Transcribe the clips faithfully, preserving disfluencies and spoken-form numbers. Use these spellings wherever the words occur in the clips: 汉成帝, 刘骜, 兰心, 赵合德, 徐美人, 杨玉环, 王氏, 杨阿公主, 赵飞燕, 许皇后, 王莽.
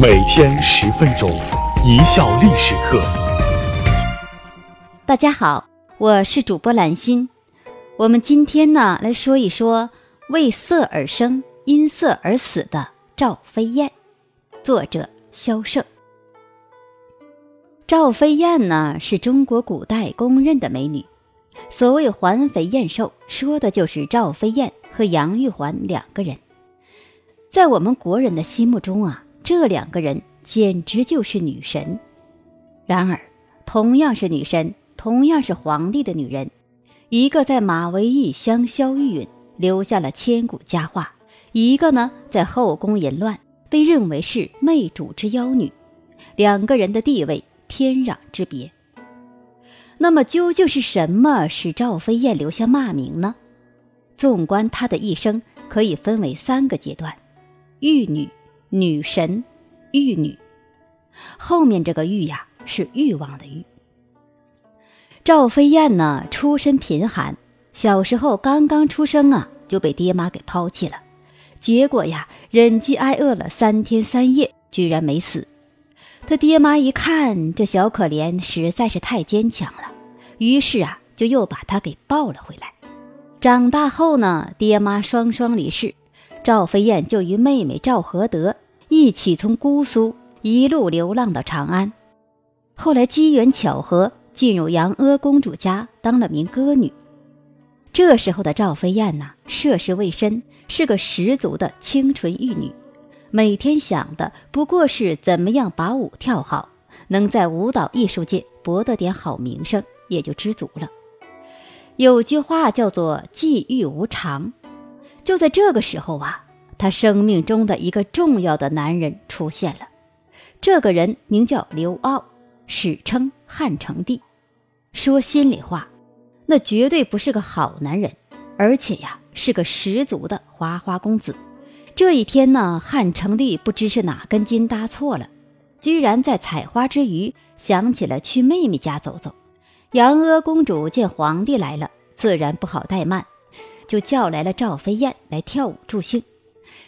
每天十分钟，一笑历史课。大家好，我是主播兰心。我们今天呢，来说一说为色而生，因色而死的赵飞燕。作者萧胜。赵飞燕呢，是中国古代公认的美女。所谓环肥燕瘦，说的就是赵飞燕和杨玉环两个人。在我们国人的心目中啊，这两个人简直就是女神。然而，同样是女神，同样是皇帝的女人，一个在马嵬驿香消玉殒，留下了千古佳话；一个呢，在后宫淫乱，被认为是媚主之妖女。两个人的地位天壤之别。那么究竟是什么使赵飞燕留下骂名呢？纵观她的一生，可以分为三个阶段：玉女、女神、玉女。后面这个玉呀，是欲望的欲。赵飞燕呢，出身贫寒，小时候刚刚出生啊，就被爹妈给抛弃了。结果呀，忍饥挨饿了三天三夜，居然没死。他爹妈一看这小可怜实在是太坚强了，于是啊，就又把他给抱了回来。长大后呢，爹妈双双离世，赵飞燕就与妹妹赵合德一起从姑苏一路流浪到长安。后来机缘巧合，进入杨阿公主家当了名歌女。这时候的赵飞燕呢，涉世未深，是个十足的清纯玉女。每天想的不过是怎么样把舞跳好，能在舞蹈艺术界博得点好名声，也就知足了。有句话叫做际遇无常。就在这个时候啊，他生命中的一个重要的男人出现了。这个人名叫刘骜，史称汉成帝。说心里话，那绝对不是个好男人，而且呀，是个十足的花花公子。这一天呢，汉成帝不知是哪根筋搭错了，居然在采花之余想起了去妹妹家走走。杨阿公主见皇帝来了，自然不好怠慢，就叫来了赵飞燕来跳舞助兴。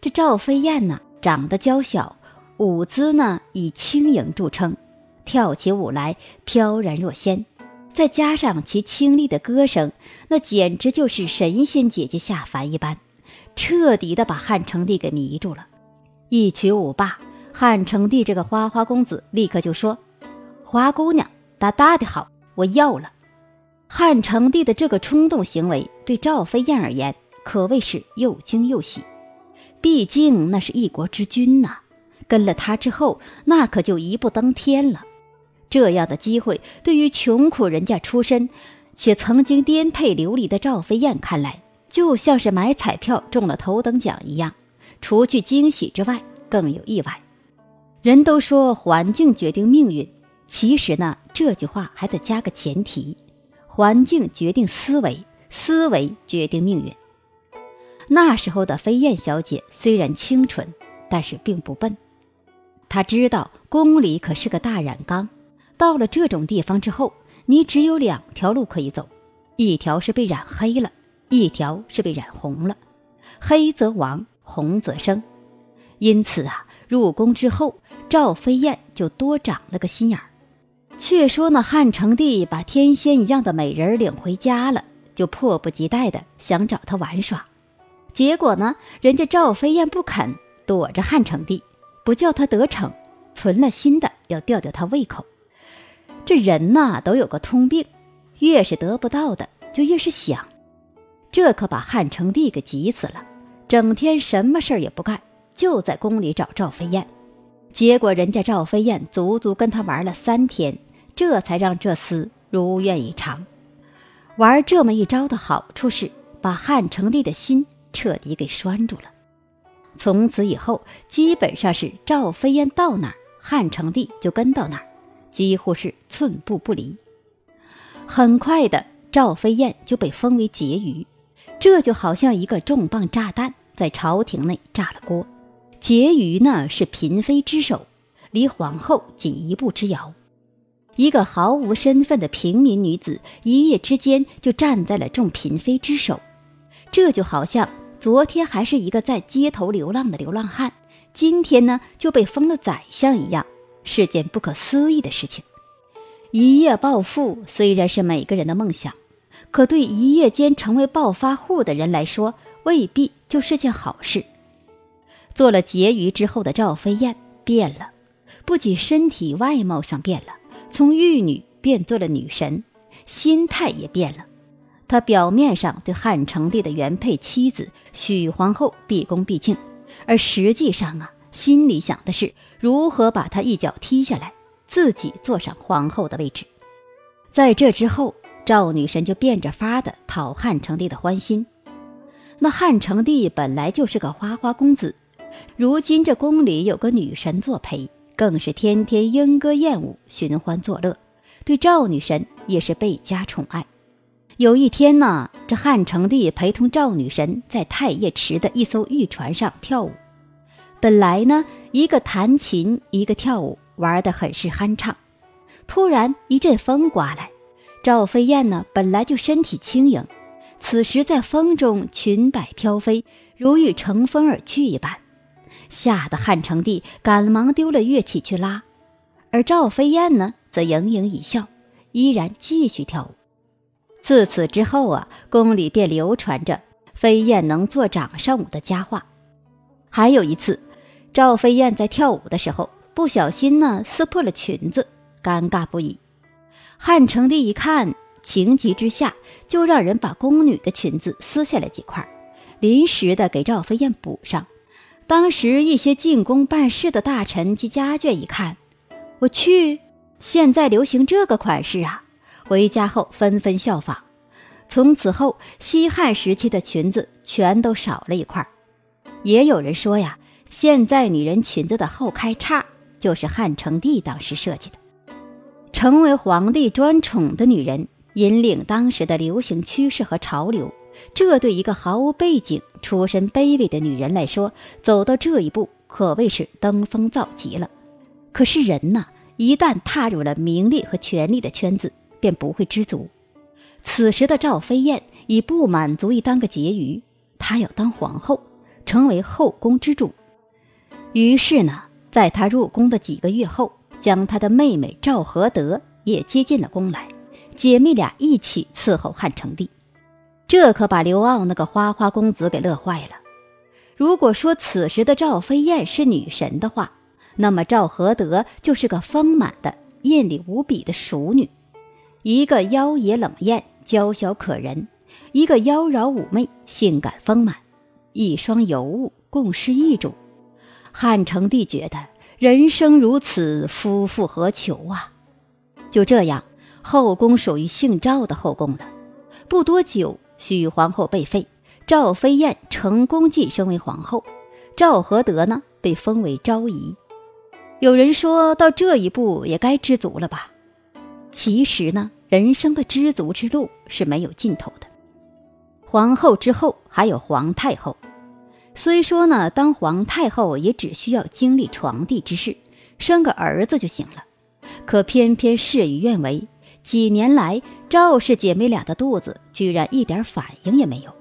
这赵飞燕呢，长得娇小，舞姿呢以轻盈著称，跳起舞来飘然若仙，再加上其清丽的歌声，那简直就是神仙姐姐下凡一般，彻底的把汉成帝给迷住了。一曲舞罢，汉成帝这个花花公子立刻就说：“花姑娘，大大的好，我要了。”汉成帝的这个冲动行为，对赵飞燕而言可谓是又惊又喜。毕竟那是一国之君呐、啊，跟了他之后，那可就一步登天了。这样的机会，对于穷苦人家出身且曾经颠沛流离的赵飞燕看来，就像是买彩票中了头等奖一样，除去惊喜之外，更有意外。人都说环境决定命运，其实呢，这句话还得加个前提：环境决定思维，思维决定命运。那时候的飞燕小姐虽然清纯，但是并不笨。她知道宫里可是个大染缸，到了这种地方之后，你只有两条路可以走，一条是被染黑了，一条是被染红了，黑则亡，红则生。因此啊，入宫之后，赵飞燕就多长了个心眼儿。却说那汉成帝把天仙一样的美人领回家了，就迫不及待的想找她玩耍。结果呢，人家赵飞燕不肯，躲着汉成帝，不叫她得逞，存了心的要吊吊她胃口。这人呐，都有个通病，越是得不到的，就越是想。这可把汉成帝给急死了，整天什么事儿也不干，就在宫里找赵飞燕。结果人家赵飞燕足足跟他玩了三天，这才让这厮如愿以偿。玩这么一招的好处是，把汉成帝的心彻底给拴住了。从此以后，基本上是赵飞燕到哪儿，汉成帝就跟到哪儿，几乎是寸步不离。很快的，赵飞燕就被封为婕妤。这就好像一个重磅炸弹在朝廷内炸了锅。婕妤呢，是嫔妃之首，离皇后仅一步之遥。一个毫无身份的平民女子，一夜之间就站在了众嫔妃之首。这就好像昨天还是一个在街头流浪的流浪汉，今天呢就被封了宰相一样，是件不可思议的事情。一夜暴富虽然是每个人的梦想，可对一夜间成为暴发户的人来说，未必就是件好事。做了婕妤之后的赵飞燕变了，不仅身体外貌上变了，从玉女变做了女神，心态也变了。她表面上对汉成帝的原配妻子许皇后毕恭毕敬，而实际上啊，心里想的是如何把她一脚踢下来，自己坐上皇后的位置。在这之后，赵女神就变着法的讨汉成帝的欢心。那汉成帝本来就是个花花公子，如今这宫里有个女神作陪，更是天天莺歌燕舞，寻欢作乐，对赵女神也是倍加宠爱。有一天呢，这汉成帝陪同赵女神在太液池的一艘玉船上跳舞。本来呢，一个弹琴一个跳舞，玩得很是酣畅。突然一阵风刮来，赵飞燕呢本来就身体轻盈，此时在风中裙摆飘飞，如欲乘风而去一般，吓得汉成帝赶忙丢了乐器去拉，而赵飞燕呢则盈盈一笑，依然继续跳舞。自此之后啊，宫里便流传着飞燕能做掌上舞的佳话。还有一次，赵飞燕在跳舞的时候不小心呢撕破了裙子，尴尬不已。汉成帝一看，情急之下就让人把宫女的裙子撕下来几块，临时的给赵飞燕补上。当时一些进宫办事的大臣及家眷一看，我去，现在流行这个款式啊，回家后纷纷效仿。从此后，西汉时期的裙子全都少了一块。也有人说呀，现在女人裙子的后开叉就是汉成帝当时设计的。成为皇帝专宠的女人，引领当时的流行趋势和潮流，这对一个毫无背景、出身卑微的女人来说，走到这一步可谓是登峰造极了。可是人呢，一旦踏入了名利和权力的圈子，便不会知足。此时的赵飞燕已不满足于当个婕妤，她要当皇后，成为后宫之主。于是呢，在她入宫的几个月后，将她的妹妹赵合德也接进了宫来，姐妹俩一起伺候汉成帝。这可把刘骜那个花花公子给乐坏了。如果说此时的赵飞燕是女神的话，那么赵合德就是个丰满的艳丽无比的淑女，一个妖冶冷艳娇小可人，一个妖娆妩媚性感丰满，一双尤物共侍一主。汉成帝觉得人生如此，夫复何求啊。就这样，后宫属于姓赵的后宫了。不多久，许皇后被废，赵飞燕成功晋升为皇后，赵合德呢被封为昭仪。有人说到这一步也该知足了吧。其实呢，人生的知足之路是没有尽头的。皇后之后还有皇太后，虽说呢，当皇太后也只需要经历床帝之事，生个儿子就行了。可偏偏事与愿违，几年来赵氏姐妹俩的肚子居然一点反应也没有。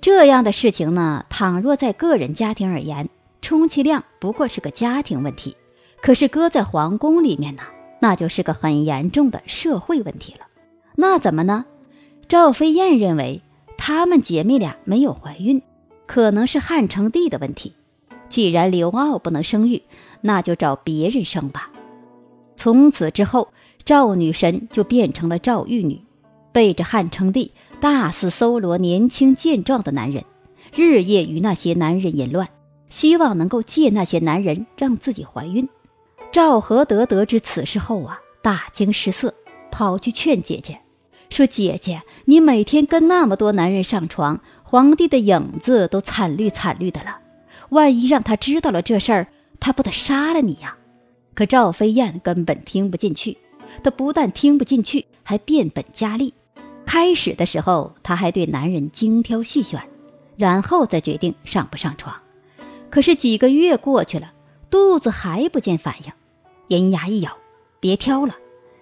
这样的事情呢，倘若在个人家庭而言，充其量不过是个家庭问题，可是搁在皇宫里面呢，那就是个很严重的社会问题了。那怎么呢？赵飞燕认为她们姐妹俩没有怀孕，可能是汉成帝的问题。既然刘骜不能生育，那就找别人生吧。从此之后，赵女神就变成了赵玉女，背着汉成帝大肆搜罗年轻健壮的男人，日夜与那些男人淫乱，希望能够借那些男人让自己怀孕。赵合德得知此事后啊，大惊失色，跑去劝姐姐说，姐姐，你每天跟那么多男人上床，皇帝的影子都惨绿惨绿的了，万一让他知道了这事儿，他不得杀了你呀、啊、可赵飞燕根本听不进去，她不但听不进去，还变本加厉。开始的时候，她还对男人精挑细选，然后再决定上不上床。可是几个月过去了，肚子还不见反应，银牙一咬，别挑了，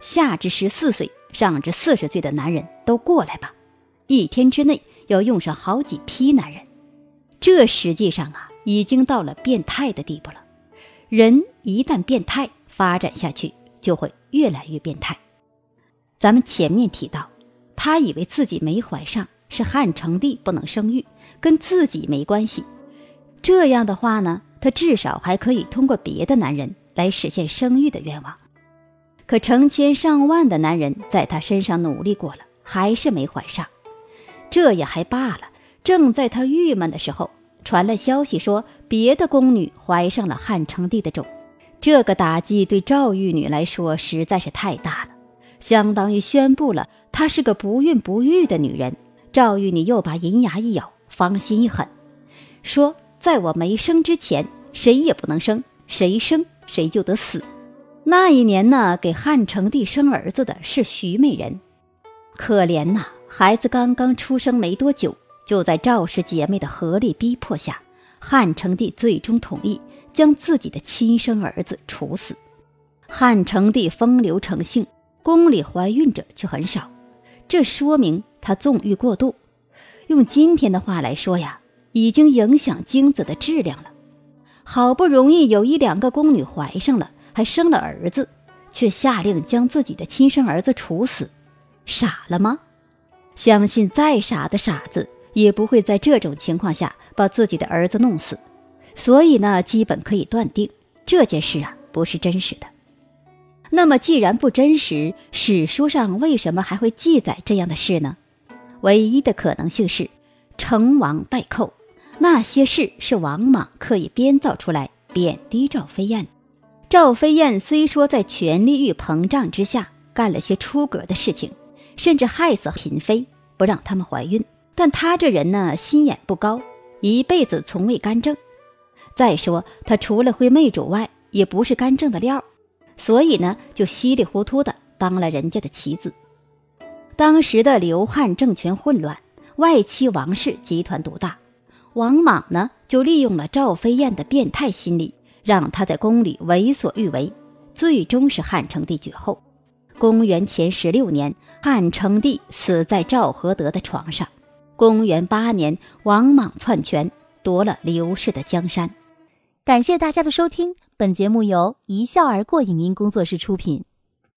下至十四岁上至四十岁的男人都过来吧，一天之内要用上好几批男人。这实际上啊，已经到了变态的地步了。人一旦变态，发展下去就会越来越变态。咱们前面提到，他以为自己没怀上是汉成帝不能生育，跟自己没关系。这样的话呢，他至少还可以通过别的男人来实现生育的愿望。可成千上万的男人在他身上努力过了，还是没怀上。这也还罢了，正在他郁闷的时候，传来消息说别的宫女怀上了汉成帝的种。这个打击对赵玉女来说实在是太大了，相当于宣布了她是个不孕不育的女人。赵玉女又把银牙一咬，芳心一狠，说在我没生之前谁也不能生，谁生谁就得死。那一年呢，给汉成帝生儿子的是徐美人。可怜呐、啊，孩子刚刚出生没多久，就在赵氏姐妹的合力逼迫下，汉成帝最终同意将自己的亲生儿子处死。汉成帝风流成性，宫里怀孕者却很少，这说明他纵欲过度。用今天的话来说呀，已经影响精子的质量了。好不容易有一两个宫女怀上了，还生了儿子，却下令将自己的亲生儿子处死，傻了吗？相信再傻的傻子也不会在这种情况下把自己的儿子弄死。所以呢，基本可以断定这件事啊不是真实的。那么既然不真实，史书上为什么还会记载这样的事呢？唯一的可能性是成王败寇，那些事是王莽刻意编造出来贬低赵飞燕。赵飞燕虽说在权力欲膨胀之下干了些出格的事情，甚至害死嫔妃不让他们怀孕，但她这人呢心眼不高，一辈子从未干政。再说她除了会媚主外也不是干政的料，所以呢就稀里糊涂的当了人家的棋子。当时的刘汉政权混乱，外戚王氏集团独大，王莽呢就利用了赵飞燕的变态心理，让她在宫里为所欲为，最终是汉成帝绝后。公元前十六年，汉成帝死在赵合德的床上。公元八年，王莽篡权，夺了刘氏的江山。感谢大家的收听，本节目由一笑而过影音工作室出品。